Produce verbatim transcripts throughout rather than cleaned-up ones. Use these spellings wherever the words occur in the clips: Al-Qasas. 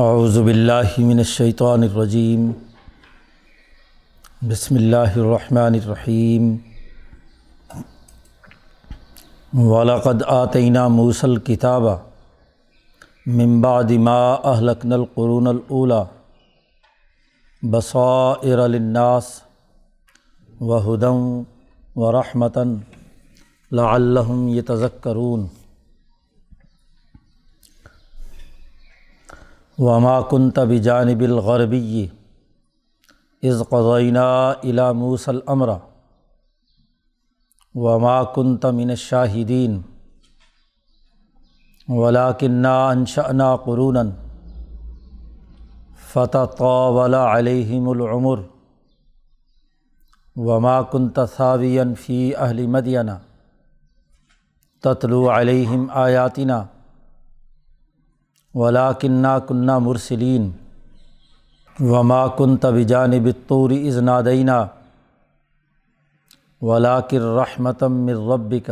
اعوذ باللہ من الشیطان الرجیم بسم اللہ الرحمن الرحیم وَلَقَدْ آتَيْنَا مُوسَى الْكِتَابَ مِنْ بَعْدِ مَا أَهْلَكْنَا الْقُرُونَ الْأُولَى بَصَائِرَ لِلنَّاسِ وَهُدًى وَرَحْمَةً لَعَلَّهُمْ يَتَذَكَّرُونَ وما كنت بجانب الغربي إذ قضينا إلى موسى الأمر وما كنت من الشاهدين ولكننا أنشأنا قرونا فتطاول عليهم العمر وما كنت ثاويا في أهل مدين تتلو عليهم آياتنا وَلَٰكِنَّا كُنَّا مُرْسِلِينَ وَمَا كُنْتَ بِجَانِبِ الطُّورِ إِذْ نَادَيْنَا وَلَٰكِن رَّحْمَةً مِّن رَّبِّكَ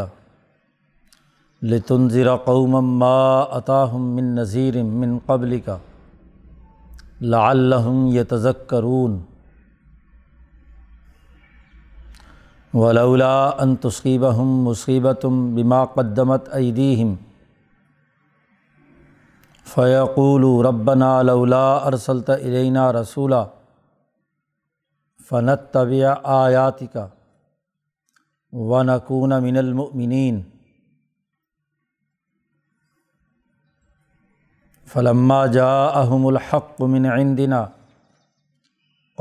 لِتُنذِرَ قَوْمًا مَّا أَتَاهُم مِّن نَّذِيرٍ مِّن قَبْلِكَ لَعَلَّهُمْ يَتَذَكَّرُونَ وَلَوْلَا أَن تُصِيبَهُم مُّصِيبَةٌ بِمَا قَدَّمَتْ أَيْدِيهِمْ فَيَقُولُوا رَبَّنَا لَوْلَا أَرْسَلْتَ إِلَيْنَا رَسُولًا فَنَتَّبِعَ آيَاتِكَ وَنَكُونَ مِنَ الْمُؤْمِنِينَ فَلَمَّا جَاءَهُمُ الْحَقُّ مِنْ عِنْدِنَا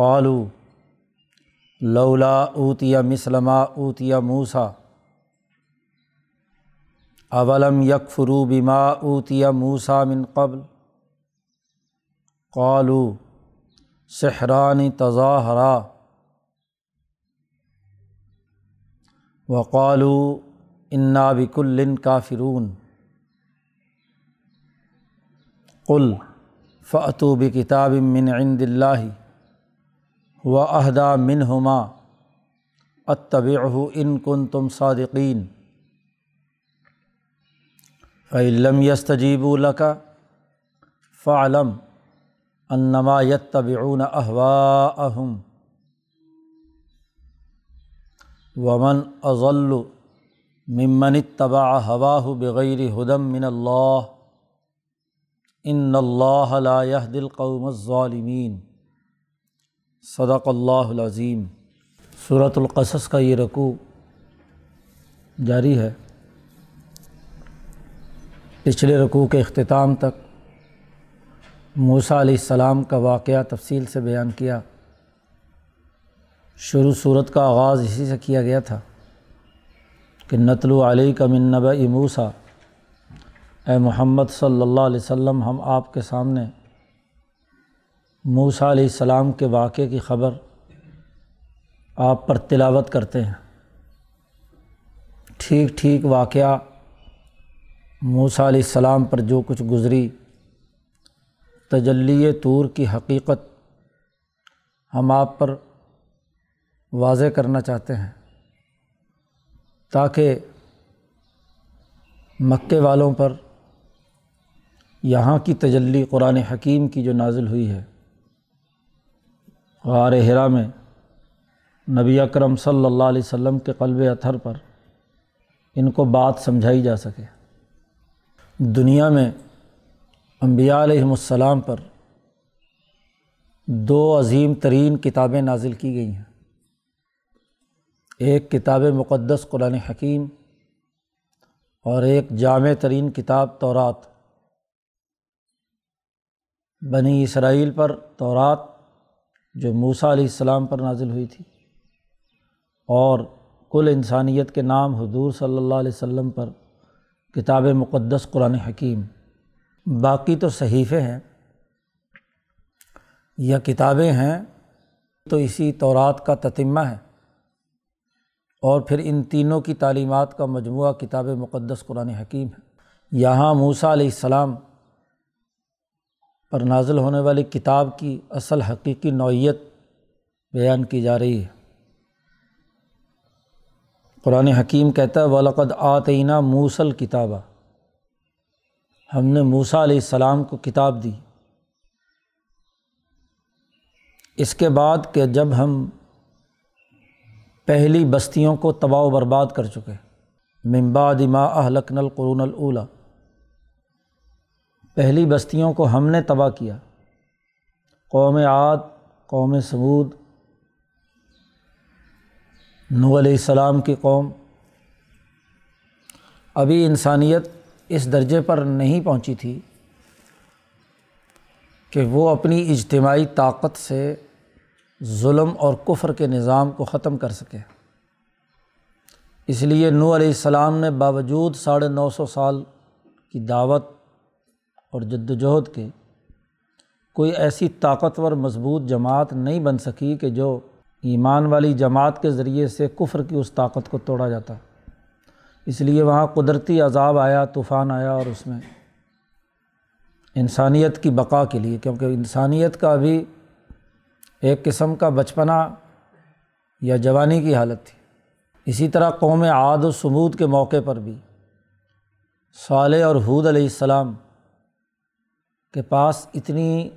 قَالُوا لَوْلَا أُوتِيَ مِثْلَ مَا أُوتِيَ مُوسَى اولم یکفروا بما اوتی موسیٰ من قبل قالوا سحران تظاہرا وقالوا انا بکل کافرون قل فأتوا بکتاب من عند اللہ هو اهدی منہما اتبعہ ان کنتم صادقین فَإِن لَّمْ يَسْتَجِيبُوا لَكَ فَاعْلَمْ أَنَّمَا يَتَّبِعُونَ أَهْوَاءَهُمْ وَمَنْ أَضَلُّ مِمَّنِ اتَّبَعَ هَوَاهُ بِغَيْرِ هُدًى مِّنَ اللَّهِ إِنَّ اللَّهَ لَا يَهْدِي الْقَوْمَ الظَّالِمِينَ صدق اللہ العظیم۔ سورة القصص کا یہ رکوع جاری ہے پچھلے رکوع کے اختتام تک۔ موسیٰ علیہ السلام کا واقعہ تفصیل سے بیان کیا۔ شروع صورت کا آغاز اسی سے کیا گیا تھا کہ نتلو علیک من نبأ موسیٰ، اے محمد صلی اللہ علیہ وسلم ہم آپ کے سامنے موسیٰ علیہ السلام کے واقعے کی خبر آپ پر تلاوت کرتے ہیں۔ ٹھیک ٹھیک واقعہ موسیٰ علیہ السلام پر جو کچھ گزری تجلی طور کی حقیقت ہم آپ پر واضح کرنا چاہتے ہیں تاکہ مکے والوں پر یہاں کی تجلی قرآن حکیم کی جو نازل ہوئی ہے غار حرا میں نبی اکرم صلی اللہ علیہ وسلم کے قلب اطہر پر، ان کو بات سمجھائی جا سکے۔ دنیا میں انبیاء علیہم السلام پر دو عظیم ترین کتابیں نازل کی گئی ہیں، ایک کتاب مقدس قرآن حکیم اور ایک جامع ترین کتاب تورات۔ بنی اسرائیل پر تورات جو موسیٰ علیہ السلام پر نازل ہوئی تھی، اور کل انسانیت کے نام حضور صلی اللہ علیہ وسلم پر کتاب مقدس قرآن حکیم۔ باقی تو صحیفے ہیں یا کتابیں ہیں تو اسی تورات کا تتمہ ہے، اور پھر ان تینوں کی تعلیمات کا مجموعہ کتاب مقدس قرآن حکیم ہے۔ یہاں موسیٰ علیہ السلام پر نازل ہونے والی کتاب کی اصل حقیقی نوعیت بیان کی جا رہی ہے۔ قرآن حکیم کہتا ہے وَلَقَدْ آتَيْنَا مُوسَى الْكِتَابَ، ہم نے موسیٰ علیہ السلام کو کتاب دی۔ اس کے بعد کہ جب ہم پہلی بستیوں کو تباہ و برباد کر چکے، من بعد ما اہلکنا القرون الاولی، پہلی بستیوں کو ہم نے تباہ کیا، قوم عاد، قوم سمود، نوح علیہ السلام کی قوم۔ ابھی انسانیت اس درجے پر نہیں پہنچی تھی کہ وہ اپنی اجتماعی طاقت سے ظلم اور کفر کے نظام کو ختم کر سکے، اس لیے نوح علیہ السلام نے باوجود ساڑھے نو سو سال کی دعوت اور جد وجہد کے کوئی ایسی طاقتور مضبوط جماعت نہیں بن سکی کہ جو ایمان والی جماعت کے ذریعے سے کفر کی اس طاقت کو توڑا جاتا، اس لیے وہاں قدرتی عذاب آیا، طوفان آیا، اور اس میں انسانیت کی بقا کے لیے، کیونکہ انسانیت کا ابھی ایک قسم کا بچپنا یا جوانی کی حالت تھی۔ اسی طرح قوم عاد و ثمود کے موقع پر بھی صالح اور ہود علیہ السلام کے پاس اتنی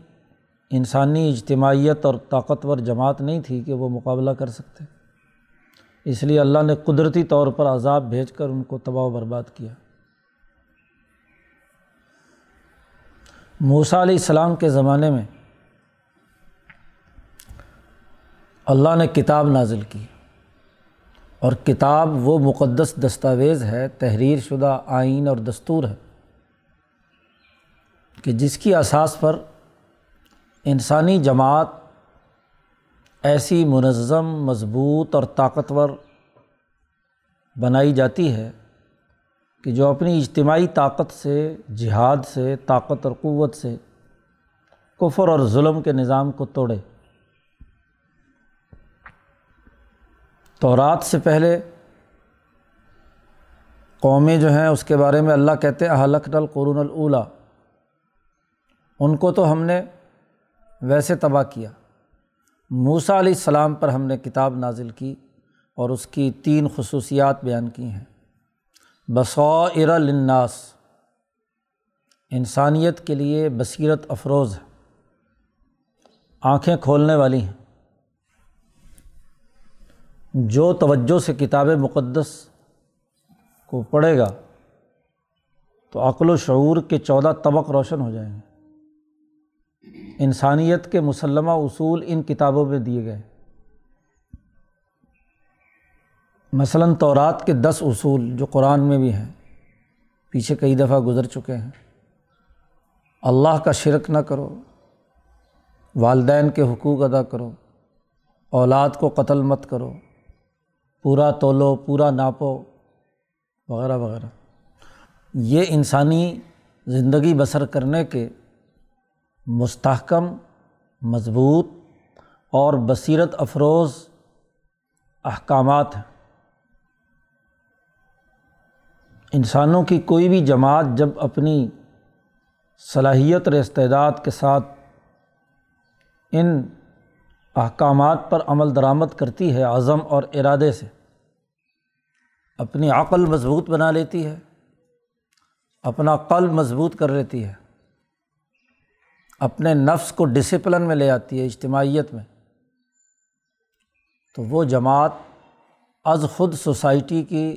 انسانی اجتماعیت اور طاقتور جماعت نہیں تھی کہ وہ مقابلہ کر سکتے، اس لیے اللہ نے قدرتی طور پر عذاب بھیج کر ان کو تباہ و برباد کیا۔ موسیٰ علیہ السلام کے زمانے میں اللہ نے کتاب نازل کی، اور کتاب وہ مقدس دستاویز ہے، تحریر شدہ آئین اور دستور ہے کہ جس کی اساس پر انسانی جماعت ایسی منظم، مضبوط اور طاقتور بنائی جاتی ہے کہ جو اپنی اجتماعی طاقت سے، جہاد سے، طاقت اور قوت سے کفر اور ظلم کے نظام کو توڑے۔ تورات سے پہلے قومیں جو ہیں اس کے بارے میں اللہ کہتے ہیں اہلکنا القرون الاولی، ان کو تو ہم نے ویسے تباہ کیا، موسیٰ علیہ السلام پر ہم نے کتاب نازل کی اور اس کی تین خصوصیات بیان کی ہیں۔ بصائر للناس، انسانیت کے لیے بصیرت افروز ہے، آنکھیں کھولنے والی ہیں۔ جو توجہ سے کتاب مقدس کو پڑھے گا تو عقل و شعور کے چودہ طبق روشن ہو جائیں گے۔ انسانیت کے مسلمہ اصول ان کتابوں میں دیے گئے، مثلاً تورات کے دس اصول جو قرآن میں بھی ہیں، پیچھے کئی دفعہ گزر چکے ہیں۔ اللہ کا شرک نہ کرو، والدین کے حقوق ادا کرو، اولاد کو قتل مت کرو، پورا تولو، پورا ناپو، وغیرہ وغیرہ، یہ انسانی زندگی بسر کرنے کے مستحکم، مضبوط اور بصیرت افروز احکامات ہیں۔ انسانوں کی کوئی بھی جماعت جب اپنی صلاحیت اور استعداد کے ساتھ ان احکامات پر عمل درآمد کرتی ہے، عزم اور ارادے سے، اپنی عقل مضبوط بنا لیتی ہے، اپنا قلب مضبوط کر لیتی ہے، اپنے نفس کو ڈسپلن میں لے آتی ہے، اجتماعیت میں، تو وہ جماعت از خود سوسائٹی کی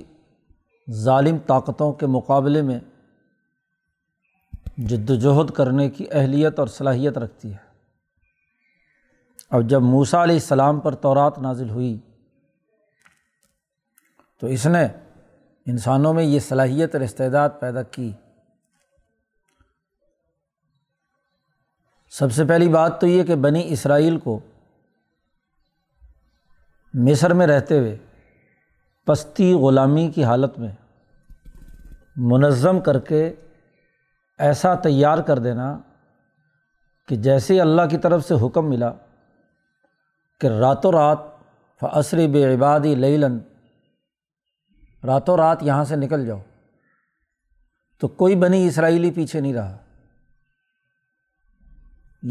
ظالم طاقتوں کے مقابلے میں جدوجہد کرنے کی اہلیت اور صلاحیت رکھتی ہے۔ اب جب موسیٰ علیہ السلام پر تورات نازل ہوئی تو اس نے انسانوں میں یہ صلاحیت اور استعداد پیدا کی۔ سب سے پہلی بات تو یہ کہ بنی اسرائیل کو مصر میں رہتے ہوئے پستی غلامی کی حالت میں منظم کر کے ایسا تیار کر دینا کہ جیسے اللہ کی طرف سے حکم ملا کہ راتوں رات فاسر بعبادی لیلاً، راتوں رات یہاں سے نکل جاؤ، تو کوئی بنی اسرائیلی پیچھے نہیں رہا۔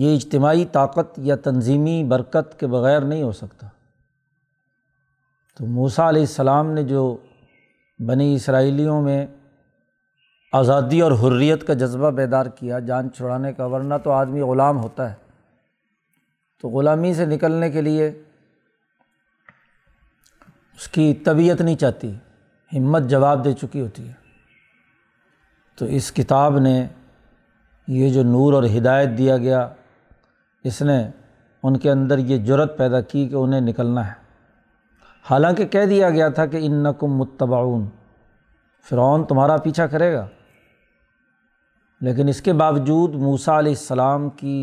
یہ اجتماعی طاقت یا تنظیمی برکت کے بغیر نہیں ہو سکتا۔ تو موسیٰ علیہ السلام نے جو بنی اسرائیلیوں میں آزادی اور حریت کا جذبہ بیدار کیا، جان چھڑانے کا، ورنہ تو آدمی غلام ہوتا ہے، تو غلامی سے نکلنے کے لیے اس کی طبیعت نہیں چاہتی، ہمت جواب دے چکی ہوتی ہے۔ تو اس کتاب نے یہ جو نور اور ہدایت دیا گیا، اس نے ان کے اندر یہ جرأت پیدا کی کہ انہیں نکلنا ہے۔ حالانکہ کہہ دیا گیا تھا کہ انکم متبعون، فرعون تمہارا پیچھا کرے گا، لیکن اس کے باوجود موسیٰ علیہ السلام کی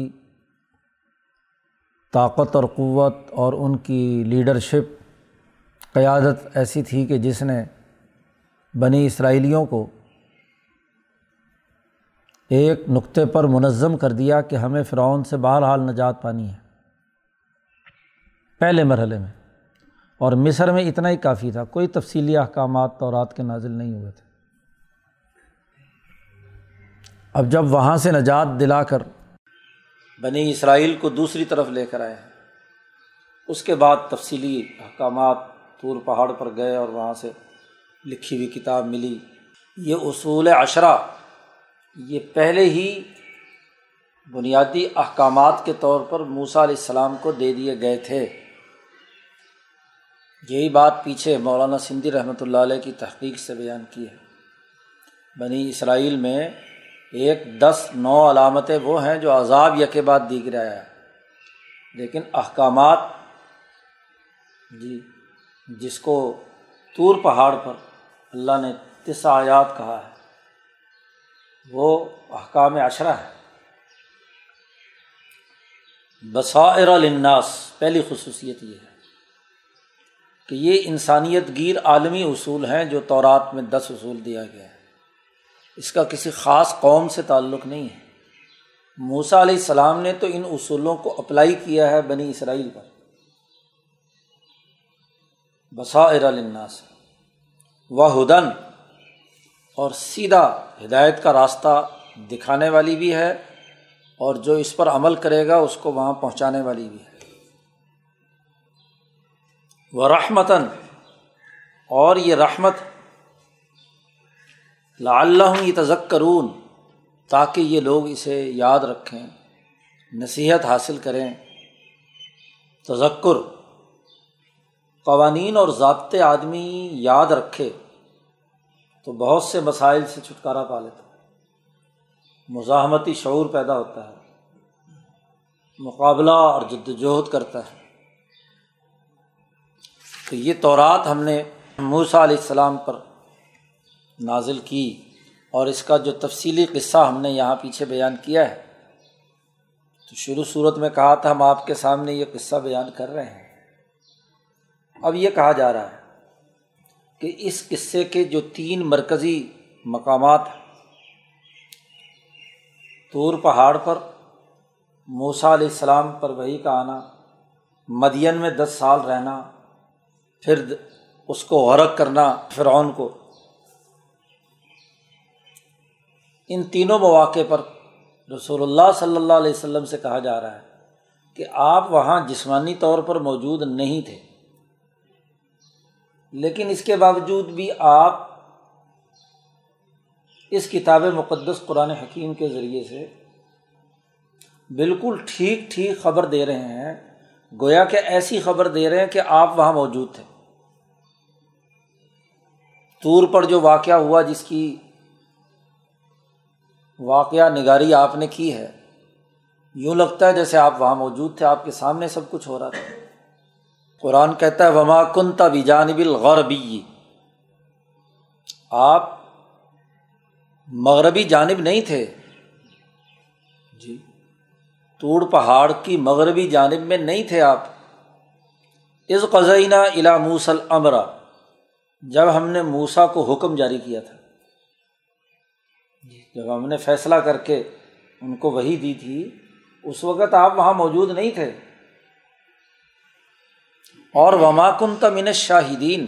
طاقت اور قوت اور ان کی لیڈرشپ، قیادت ایسی تھی کہ جس نے بنی اسرائیلیوں کو ایک نقطے پر منظم کر دیا کہ ہمیں فرعون سے بہرحال نجات پانی ہے پہلے مرحلے میں، اور مصر میں اتنا ہی کافی تھا، کوئی تفصیلی احکامات تورات کے نازل نہیں ہوئے تھے۔ اب جب وہاں سے نجات دلا کر بنی اسرائیل کو دوسری طرف لے کر آئے ہیں، اس کے بعد تفصیلی احکامات، طور پہاڑ پر گئے اور وہاں سے لکھی ہوئی کتاب ملی۔ یہ اصول عشرہ یہ پہلے ہی بنیادی احکامات کے طور پر موسیٰ علیہ السلام کو دے دیے گئے تھے۔ یہی بات پیچھے مولانا سندھی رحمۃ اللہ علیہ کی تحقیق سے بیان کی ہے۔ بنی اسرائیل میں ایک دس نو علامتیں وہ ہیں جو عذاب یکے بعد دیگر آیا ہے، لیکن احکامات جی جس کو طور پہاڑ پر اللہ نے تسع آیات کہا ہے، وہ احکام عشرہ ہے۔ بصائر للناس، پہلی خصوصیت یہ ہے کہ یہ انسانیت گیر عالمی اصول ہیں جو تورات میں دس اصول دیا گیا ہے، اس کا کسی خاص قوم سے تعلق نہیں ہے۔ موسیٰ علیہ السلام نے تو ان اصولوں کو اپلائی کیا ہے بنی اسرائیل پر۔ بصائر للناس وہدًا، اور سیدھا ہدایت کا راستہ دکھانے والی بھی ہے، اور جو اس پر عمل کرے گا اس کو وہاں پہنچانے والی بھی ہے۔ ورحمتاً، اور یہ رحمت، لعلہم یتذکرون، تاکہ یہ لوگ اسے یاد رکھیں، نصیحت حاصل کریں۔ تذکر، قوانین اور ضابطے آدمی یاد رکھے تو بہت سے مسائل سے چھٹکارا پا لیتا ہے، مزاحمتی شعور پیدا ہوتا ہے، مقابلہ اور جدوجہد کرتا ہے۔ تو یہ تورات ہم نے موسیٰ علیہ السلام پر نازل کی، اور اس کا جو تفصیلی قصہ ہم نے یہاں پیچھے بیان کیا ہے۔ تو شروع صورت میں کہا تھا ہم آپ کے سامنے یہ قصہ بیان کر رہے ہیں۔ اب یہ کہا جا رہا ہے کہ اس قصے کے جو تین مرکزی مقامات ہیں، طور پہاڑ پر موسیٰ علیہ السلام پر وحی کا آنا، مدین میں دس سال رہنا، پھر اس کو غرق کرنا فرعون کو، ان تینوں مواقع پر رسول اللہ صلی اللہ علیہ وسلم سے کہا جا رہا ہے کہ آپ وہاں جسمانی طور پر موجود نہیں تھے، لیکن اس کے باوجود بھی آپ اس کتاب مقدس قرآن حکیم کے ذریعے سے بالکل ٹھیک ٹھیک خبر دے رہے ہیں، گویا کہ ایسی خبر دے رہے ہیں کہ آپ وہاں موجود تھے۔ طور پر جو واقعہ ہوا، جس کی واقعہ نگاری آپ نے کی ہے، یوں لگتا ہے جیسے آپ وہاں موجود تھے، آپ کے سامنے سب کچھ ہو رہا تھا۔ قرآن کہتا ہے وما کنت بجانب الغربی، آپ مغربی جانب نہیں تھے جی، طور پہاڑ کی مغربی جانب میں نہیں تھے آپ۔ اذ قضینا الی موسی الامر، جب ہم نے موسیٰ کو حکم جاری کیا تھا، جب ہم نے فیصلہ کر کے ان کو وحی دی تھی، اس وقت آپ وہاں موجود نہیں تھے۔ اور وما کنت من الشاہدین،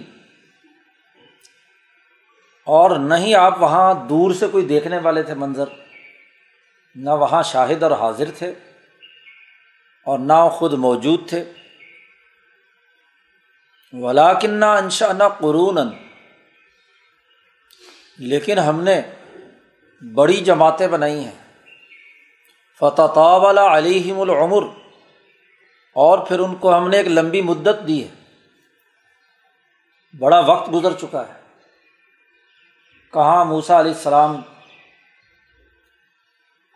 اور نہیں آپ وہاں دور سے کوئی دیکھنے والے تھے منظر، نہ وہاں شاہد اور حاضر تھے، اور نہ خود موجود تھے۔ ولاکننا انشأنا قرونا، لیکن ہم نے بڑی جماعتیں بنائی ہیں۔ فَتَطَاوَلَ عَلَيْهِمُ الْعُمُرُ، اور پھر ان کو ہم نے ایک لمبی مدت دی ہے، بڑا وقت گزر چکا ہے۔ کہاں موسیٰ علیہ السلام،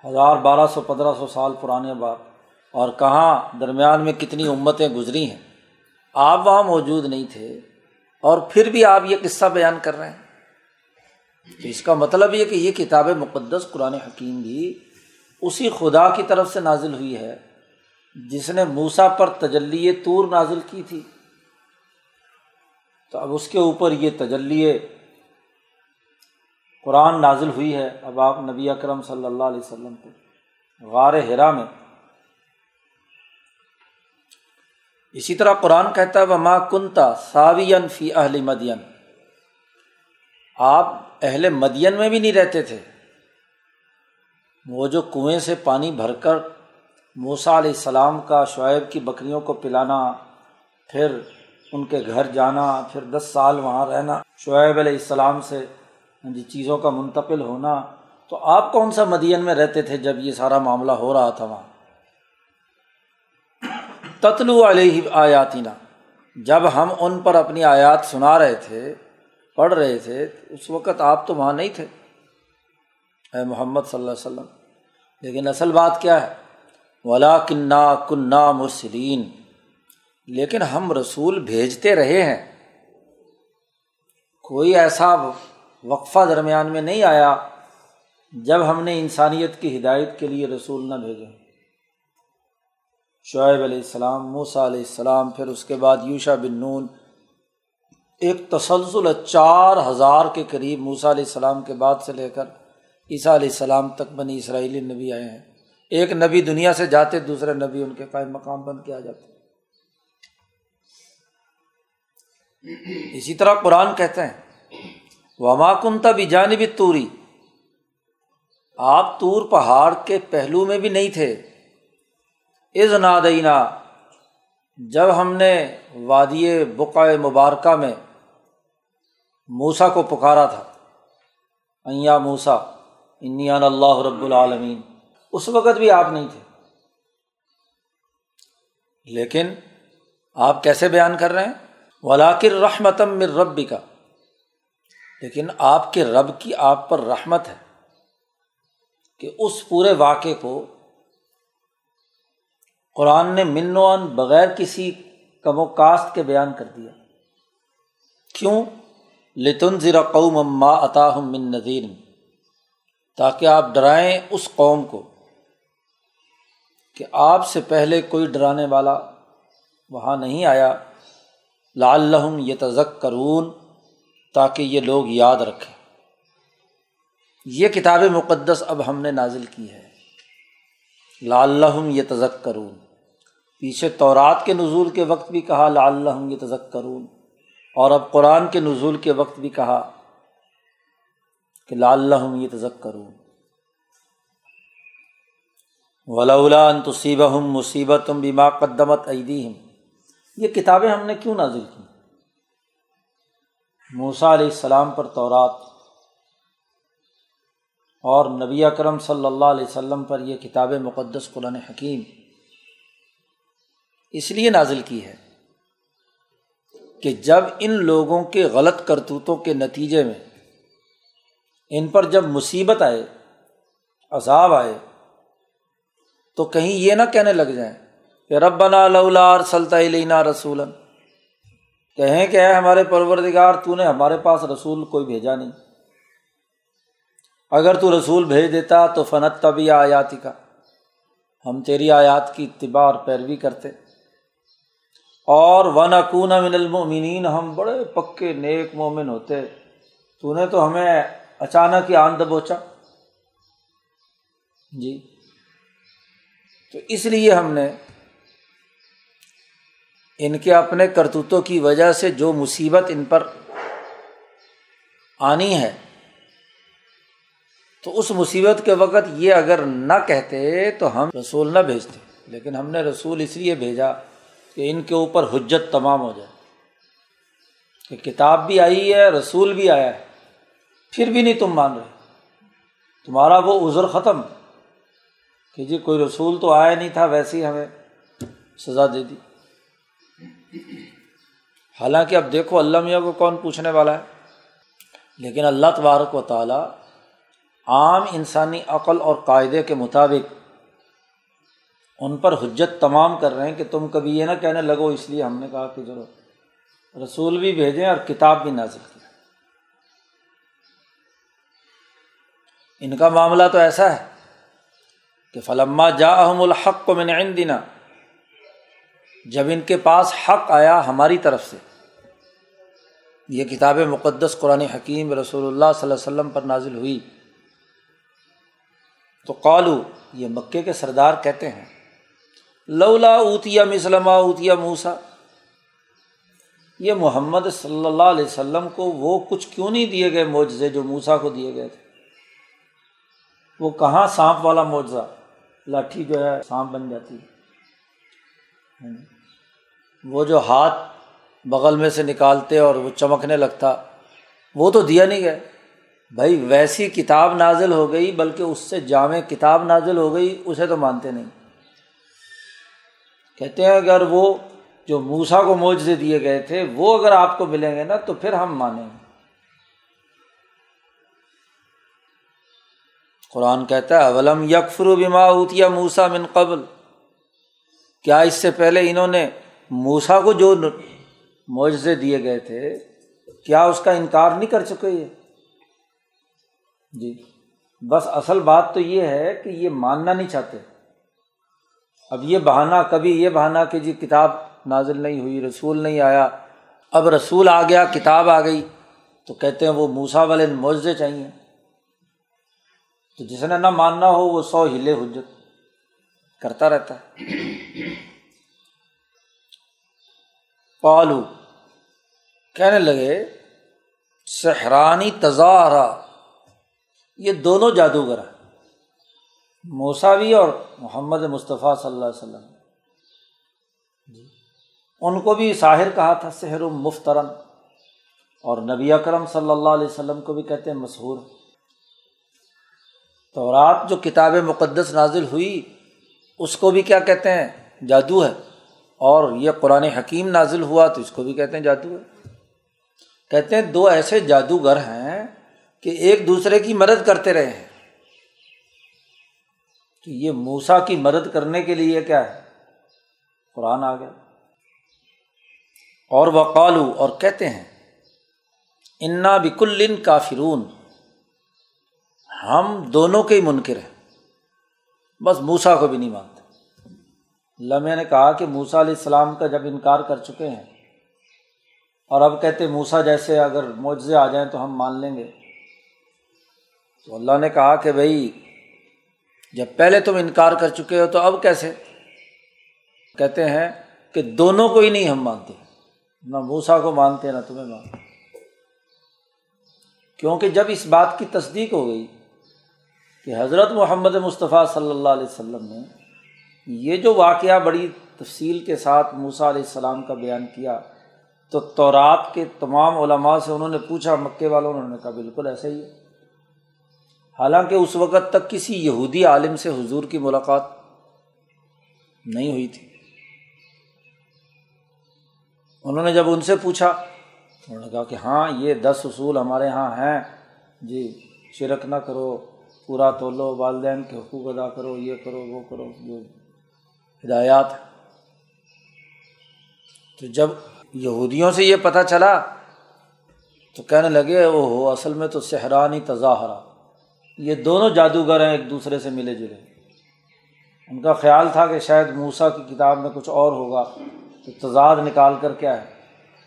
ہزار بارہ سو پندرہ سو سال پرانے بات، اور کہاں درمیان میں کتنی امتیں گزری ہیں، آپ وہاں موجود نہیں تھے اور پھر بھی آپ یہ قصہ بیان کر رہے ہیں۔ تو اس کا مطلب یہ کہ یہ کتاب مقدس قرآن حکیم بھی اسی خدا کی طرف سے نازل ہوئی ہے جس نے موسیٰ پر تجلی طور نازل کی تھی، تو اب اس کے اوپر یہ تجلی قرآن نازل ہوئی ہے۔ اب آپ نبی اکرم صلی اللہ علیہ وسلم کو غار حرا میں، اسی طرح قرآن کہتا ہے وما کنت ساویاً فی اہل مدین، آپ اہل مدین میں بھی نہیں رہتے تھے۔ وہ جو کنویں سے پانی بھر کر موسیٰ علیہ السلام کا، شعیب کی بکریوں کو پلانا، پھر ان کے گھر جانا، پھر دس سال وہاں رہنا، شعیب علیہ السلام سے جی چیزوں کا منتقل ہونا، تو آپ کون سا مدین میں رہتے تھے جب یہ سارا معاملہ ہو رہا تھا وہاں؟ تتلو علیہ آیاتنا، جب ہم ان پر اپنی آیات سنا رہے تھے، پڑھ رہے تھے، اس وقت آپ تو وہاں نہیں تھے اے محمد صلی اللہ علیہ وسلم۔ لیکن اصل بات کیا ہے؟ وَلَٰكِنَّا كُنَّا مُرْسِلِينَ، لیکن ہم رسول بھیجتے رہے ہیں، کوئی ایسا وقفہ درمیان میں نہیں آیا جب ہم نے انسانیت کی ہدایت کے لیے رسول نہ بھیجے۔ شعیب علیہ السلام، موسیٰ علیہ السلام، پھر اس کے بعد یوشع بن نون، ایک تسلسل چار ہزار کے قریب موسیٰ علیہ السلام کے بعد سے لے کر عیسیٰ علیہ السلام تک بنی اسرائیلی نبی آئے ہیں۔ ایک نبی دنیا سے جاتے، دوسرے نبی ان کے قائم مقام بن کے آ جاتے۔ اسی طرح قرآن کہتے ہیں وما کنت بجانب الطوری، آپ طور پہاڑ کے پہلو میں بھی نہیں تھے۔ اذ نادینا، جب ہم نے وادی بقع مبارکہ میں موسیٰ کو پکارا تھا، ایا موسیٰ انی انا اللہ رب العالمین، اس وقت بھی آپ نہیں تھے۔ لیکن آپ کیسے بیان کر رہے ہیں؟ ولکن رحمۃ من ربک، لیکن آپ کے رب کی آپ پر رحمت ہے کہ اس پورے واقعے کو قرآن نے من و عن بغیر کسی کم و کاست کے بیان کر دیا۔ کیوں؟ لتنذر قوما ما اتاہم من نذیر، تاکہ آپ ڈرائیں اس قوم کو کہ آپ سے پہلے کوئی ڈرانے والا وہاں نہیں آیا۔ لعلہم یتذکرون، تاکہ یہ لوگ یاد رکھیں۔ یہ کتاب مقدس اب ہم نے نازل کی ہے، لعلہم یتذکرون۔ پیچھے تورات کے نزول کے وقت بھی کہا لعلہم یتذکرون، اور اب قرآن کے نزول کے وقت بھی کہا کہ لعلہم یتذکرون۔ ولولا ان تصیبہم مصیبۃ بما قدمت ایدیہم، یہ کتابیں ہم نے کیوں نازل کی؟ موسیٰ علیہ السلام پر تورات اور نبی اکرم صلی اللہ علیہ وسلم پر یہ کتاب مقدس قرآن حکیم اس لیے نازل کی ہے کہ جب ان لوگوں کے غلط کرتوتوں کے نتیجے میں ان پر جب مصیبت آئے، عذاب آئے، تو کہیں یہ نہ کہنے لگ جائیں کہ ربنا لولا ارسلت الینا رسولا، کہیں کہ اے ہمارے پروردگار تو نے ہمارے پاس رسول کوئی بھیجا نہیں، اگر تو رسول بھیج دیتا تو فنتبع آیاتک، ہم تیری آیات کی اتباع اور پیروی کرتے، اور ونکون من المؤمنین، ہم بڑے پکے نیک مومن ہوتے، تو نے تو ہمیں اچانک ہی آن دبوچا جی۔ تو اس لیے ہم نے ان کے اپنے کرتوتوں کی وجہ سے جو مصیبت ان پر آنی ہے، تو اس مصیبت کے وقت یہ اگر نہ کہتے تو ہم رسول نہ بھیجتے۔ لیکن ہم نے رسول اس لیے بھیجا کہ ان کے اوپر حجت تمام ہو جائے کہ کتاب بھی آئی ہے، رسول بھی آیا ہے، پھر بھی نہیں تم مان رہے، تمہارا وہ عذر ختم کہ جی کوئی رسول تو آیا نہیں تھا، ویسے ہی ہمیں سزا دے دی۔ حالانکہ اب دیکھو اللہ میاں کو کون پوچھنے والا ہے، لیکن اللہ تبارک و تعالیٰ عام انسانی عقل اور قاعدے کے مطابق ان پر حجت تمام کر رہے ہیں کہ تم کبھی یہ نہ کہنے لگو اس لیے ہم نے کہا کہ چلو رسول بھی بھیجیں اور کتاب بھی نازل کریں۔ ان کا معاملہ تو ایسا ہے کہ فلما جاءہم الحق من عندنا، جب ان کے پاس حق آیا ہماری طرف سے، یہ کتاب مقدس قرآن حکیم رسول اللہ صلی اللہ علیہ وسلم پر نازل ہوئی، تو قالو، یہ مکے کے سردار کہتے ہیں، لولا اوتیا مثل ما اوتیا موسیٰ، یہ محمد صلی اللہ علیہ وسلم کو وہ کچھ کیوں نہیں دیے گئے معجزے جو موسیٰ کو دیے گئے تھے؟ وہ کہاں سانپ والا معجزہ، لاٹھی جو ہے سانپ بن جاتی ہے، وہ جو ہاتھ بغل میں سے نکالتے اور وہ چمکنے لگتا، وہ تو دیا نہیں گیا۔ بھائی ویسی کتاب نازل ہو گئی، بلکہ اس سے جامع کتاب نازل ہو گئی، اسے تو مانتے نہیں، کہتے ہیں اگر وہ جو موسیٰ کو معجزے دیے گئے تھے وہ اگر آپ کو ملیں گے نا تو پھر ہم مانیں گے۔ قرآن کہتا ہے اولم یکفروا بما اوتی موسیٰ من قبل، کیا اس سے پہلے انہوں نے موسیٰ کو جو معجزے دیے گئے تھے کیا اس کا انکار نہیں کر چکے یہ؟ جی بس اصل بات تو یہ ہے کہ یہ ماننا نہیں چاہتے۔ اب یہ بہانہ، کبھی یہ بہانہ کہ جی کتاب نازل نہیں ہوئی، رسول نہیں آیا، اب رسول آ گیا، کتاب آ گئی تو کہتے ہیں وہ موسیٰ والے معجزے چاہیے۔ تو جس نے نہ ماننا ہو وہ سو ہیلے حجت کرتا رہتا ہے۔ قالو، کہنے لگے سحرانی تظاہرا، یہ دونوں جادوگر ہیں، موسیٰ بھی اور محمد مصطفیٰ صلی اللہ علیہ وسلم، ان کو بھی ساحر کہا تھا، سحر مفترن، اور نبی اکرم صلی اللہ علیہ وسلم کو بھی کہتے ہیں مسحور۔ تورات جو کتاب مقدس نازل ہوئی اس کو بھی کیا کہتے ہیں؟ جادو ہے، اور یہ قرآن حکیم نازل ہوا تو اس کو بھی کہتے ہیں جادو ہے۔ کہتے ہیں دو ایسے جادوگر ہیں کہ ایک دوسرے کی مدد کرتے رہے ہیں، تو یہ موسیٰ کی مدد کرنے کے لیے کیا ہے قرآن آ گیا۔ اور وقالو، اور کہتے ہیں انا بکل کافرون، ہم دونوں کے ہی منکر ہیں، بس موسیٰ کو بھی نہیں مانتے۔ لمحے نے کہا کہ موسیٰ علیہ السلام کا جب انکار کر چکے ہیں اور اب کہتے موسیٰ جیسے اگر معجزے آ جائیں تو ہم مان لیں گے، تو اللہ نے کہا کہ بھائی جب پہلے تم انکار کر چکے ہو تو اب کیسے؟ کہتے ہیں کہ دونوں کو ہی نہیں ہم مانتے، نہ موسیٰ کو مانتے نہ تمہیں مانتے، کیونکہ جب اس بات کی تصدیق ہو گئی کہ حضرت محمد مصطفیٰ صلی اللہ علیہ وسلم نے یہ جو واقعہ بڑی تفصیل کے ساتھ موسیٰ علیہ السلام کا بیان کیا، تو تورات کے تمام علماء سے انہوں نے پوچھا، مکے والوں نے، انہوں نے کہا بالکل ایسا ہی ہے۔ حالانکہ اس وقت تک کسی یہودی عالم سے حضور کی ملاقات نہیں ہوئی تھی۔ انہوں نے جب ان سے پوچھا، انہوں نے کہا کہ ہاں یہ دس اصول ہمارے ہاں ہیں جی، شرک نہ کرو، پورا تولو، والدین کے حقوق ادا کرو، یہ کرو وہ کرو، جو ہدایات۔ تو جب یہودیوں سے یہ پتہ چلا تو کہنے لگے او ہو، اصل میں تو سحرانی تظاہرا، یہ دونوں جادوگر ہیں، ایک دوسرے سے ملے جلے۔ ان کا خیال تھا کہ شاید موسیٰ کی کتاب میں کچھ اور ہوگا، تو تضاد نکال کر کیا ہے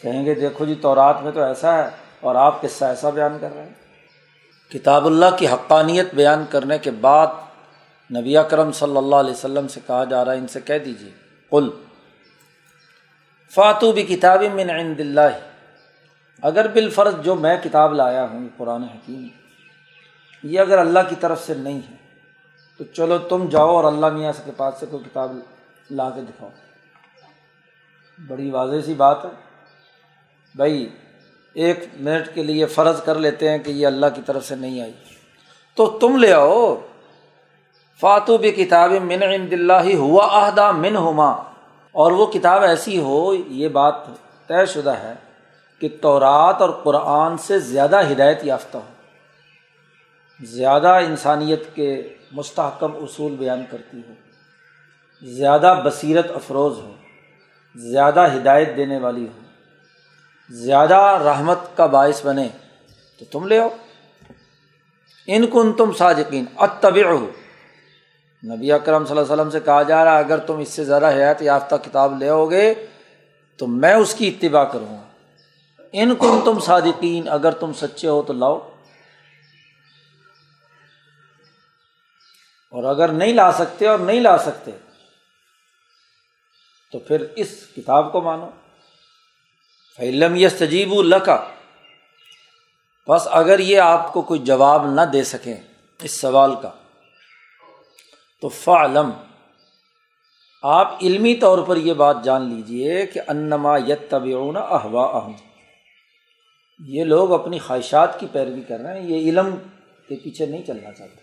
کہیں گے دیکھو جی تورات میں تو ایسا ہے اور آپ قصہ ایسا بیان کر رہے ہیں۔ کتاب اللہ کی حقانیت بیان کرنے کے بعد نبی اکرم صلی اللہ علیہ وسلم سے کہا جا رہا ہے ان سے کہہ دیجیے قل فاتو بکتاب من عند اللہ، اگر بالفرض جو میں کتاب لایا ہوں قرآن حکیم، یہ اگر اللہ کی طرف سے نہیں ہے تو چلو تم جاؤ اور اللہ میاں کے پاس سے کوئی کتاب لا کے دکھاؤ۔ بڑی واضح سی بات ہے، بھائی ایک منٹ کے لیے فرض کر لیتے ہیں کہ یہ اللہ کی طرف سے نہیں آئی، تو تم لے آؤ، فاتو بکتاب من عند اللہ ہوا اہدا منہما، اور وہ کتاب ایسی ہو، یہ بات طے شدہ ہے کہ تورات اور قرآن سے زیادہ ہدایت یافتہ ہو، زیادہ انسانیت کے مستحکم اصول بیان کرتی ہو، زیادہ بصیرت افروز ہو، زیادہ ہدایت دینے والی ہو، زیادہ رحمت کا باعث بنے، تو تم لے آؤ۔ ان کنتم صادقین اتبعہ، نبی اکرم صلی اللہ علیہ وسلم سے کہا جا رہا ہے اگر تم اس سے زیادہ ہدایت یافتہ کتاب لے آؤ گے تو میں اس کی اتباع کروں گا۔ ان کنتم صادقین، اگر تم سچے ہو تو لاؤ، اور اگر نہیں لا سکتے اور نہیں لا سکتے تو پھر اس کتاب کو مانو۔ فَإِن لَمْ يَسْتَجِيبُوا لَكَ، بس اگر یہ آپ کو کوئی جواب نہ دے سکیں اس سوال کا تو فَعْلَمْ، آپ علمی طور پر یہ بات جان لیجئے کہ انما یتبعون اہواءہم، یہ لوگ اپنی خواہشات کی پیروی کر رہے ہیں، یہ علم کے پیچھے نہیں چلنا چاہتے،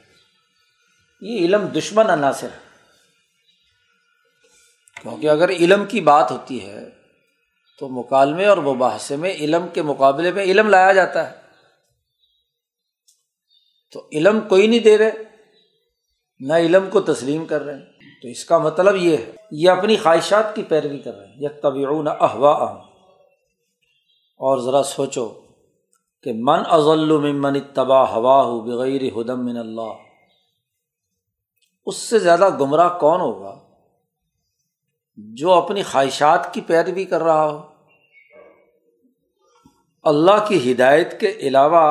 یہ علم دشمن عناصر ہے۔ کیونکہ اگر علم کی بات ہوتی ہے تو مکالمے اور مباحثے میں علم کے مقابلے میں علم لایا جاتا ہے، تو علم کوئی نہیں دے رہے، نہ علم کو تسلیم کر رہے ہیں، تو اس کا مطلب یہ ہے یہ اپنی خواہشات کی پیروی کر رہے ہیں، یتبعون اہواءہم۔ اور ذرا سوچو کہ من اضل ممن اتبع ہواہ بغیر ہدی من اللہ، اس سے زیادہ گمراہ کون ہوگا جو اپنی خواہشات کی پیروی کر رہا ہو، اللہ کی ہدایت کے علاوہ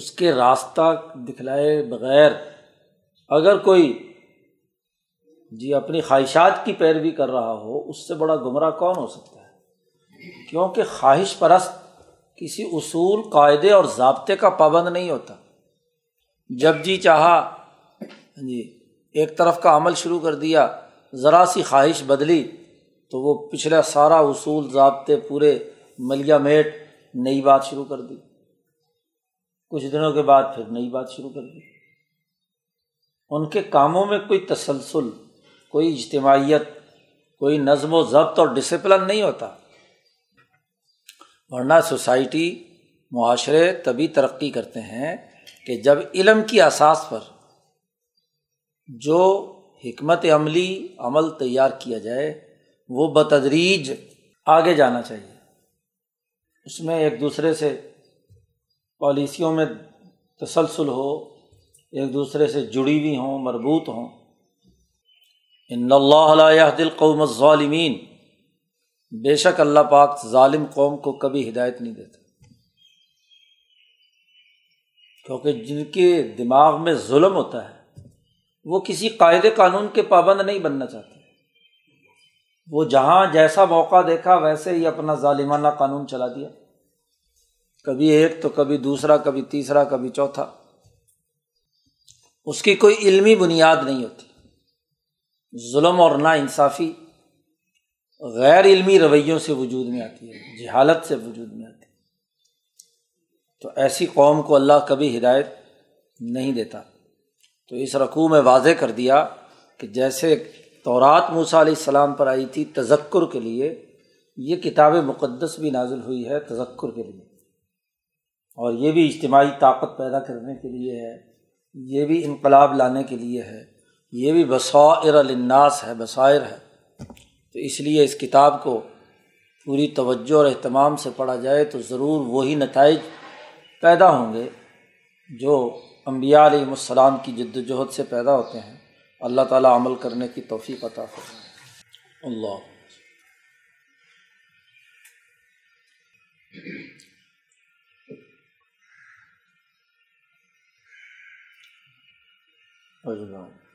اس کے راستہ دکھلائے بغیر اگر کوئی جی اپنی خواہشات کی پیروی کر رہا ہو، اس سے بڑا گمراہ کون ہو سکتا ہے؟ کیونکہ خواہش پرست کسی اصول، قاعدے اور ضابطے کا پابند نہیں ہوتا، جب جی چاہا جی ایک طرف کا عمل شروع کر دیا، ذرا سی خواہش بدلی تو وہ پچھلا سارا اصول، ضابطے پورے ملیا میٹ، نئی بات شروع کر دی، کچھ دنوں کے بعد پھر نئی بات شروع کر دی۔ ان کے کاموں میں کوئی تسلسل، کوئی اجتماعیت، کوئی نظم و ضبط اور ڈسپلن نہیں ہوتا، ورنہ سوسائٹی، معاشرے تبھی ترقی کرتے ہیں کہ جب علم کی اساس پر جو حکمت عملی عمل تیار کیا جائے وہ بتدریج آگے جانا چاہیے، اس میں ایک دوسرے سے پالیسیوں میں تسلسل ہو، ایک دوسرے سے جڑی ہوئی ہوں، مربوط ہوں۔ ان اللہ لا یہدی القوم الظالمین، بے شک اللہ پاک ظالم قوم کو کبھی ہدایت نہیں دیتا، کیونکہ جن کے دماغ میں ظلم ہوتا ہے وہ کسی قاعدے قانون کے پابند نہیں بننا چاہتے، وہ جہاں جیسا موقع دیکھا ویسے ہی اپنا ظالمانہ قانون چلا دیا، کبھی ایک تو کبھی دوسرا، کبھی تیسرا، کبھی چوتھا، اس کی کوئی علمی بنیاد نہیں ہوتی، ظلم اور ناانصافی غیر علمی رویوں سے وجود میں آتی ہے، جہالت سے وجود میں آتی ہے، تو ایسی قوم کو اللہ کبھی ہدایت نہیں دیتا۔ تو اس رکوع میں واضح کر دیا کہ جیسے تورات موسیٰ علیہ السلام پر آئی تھی تذکر کے لیے، یہ کتاب مقدس بھی نازل ہوئی ہے تذکر کے لیے، اور یہ بھی اجتماعی طاقت پیدا کرنے کے لیے ہے، یہ بھی انقلاب لانے کے لیے ہے، یہ بھی بصائر للناس ہے، بصائر ہے، تو اس لیے اس کتاب کو پوری توجہ اور اہتمام سے پڑھا جائے تو ضرور وہی نتائج پیدا ہوں گے جو انبیاء علیہ السلام کی جد و جہد سے پیدا ہوتے ہیں۔ اللہ تعالیٰ عمل کرنے کی توفیق عطا فرمائے۔ اللہ اور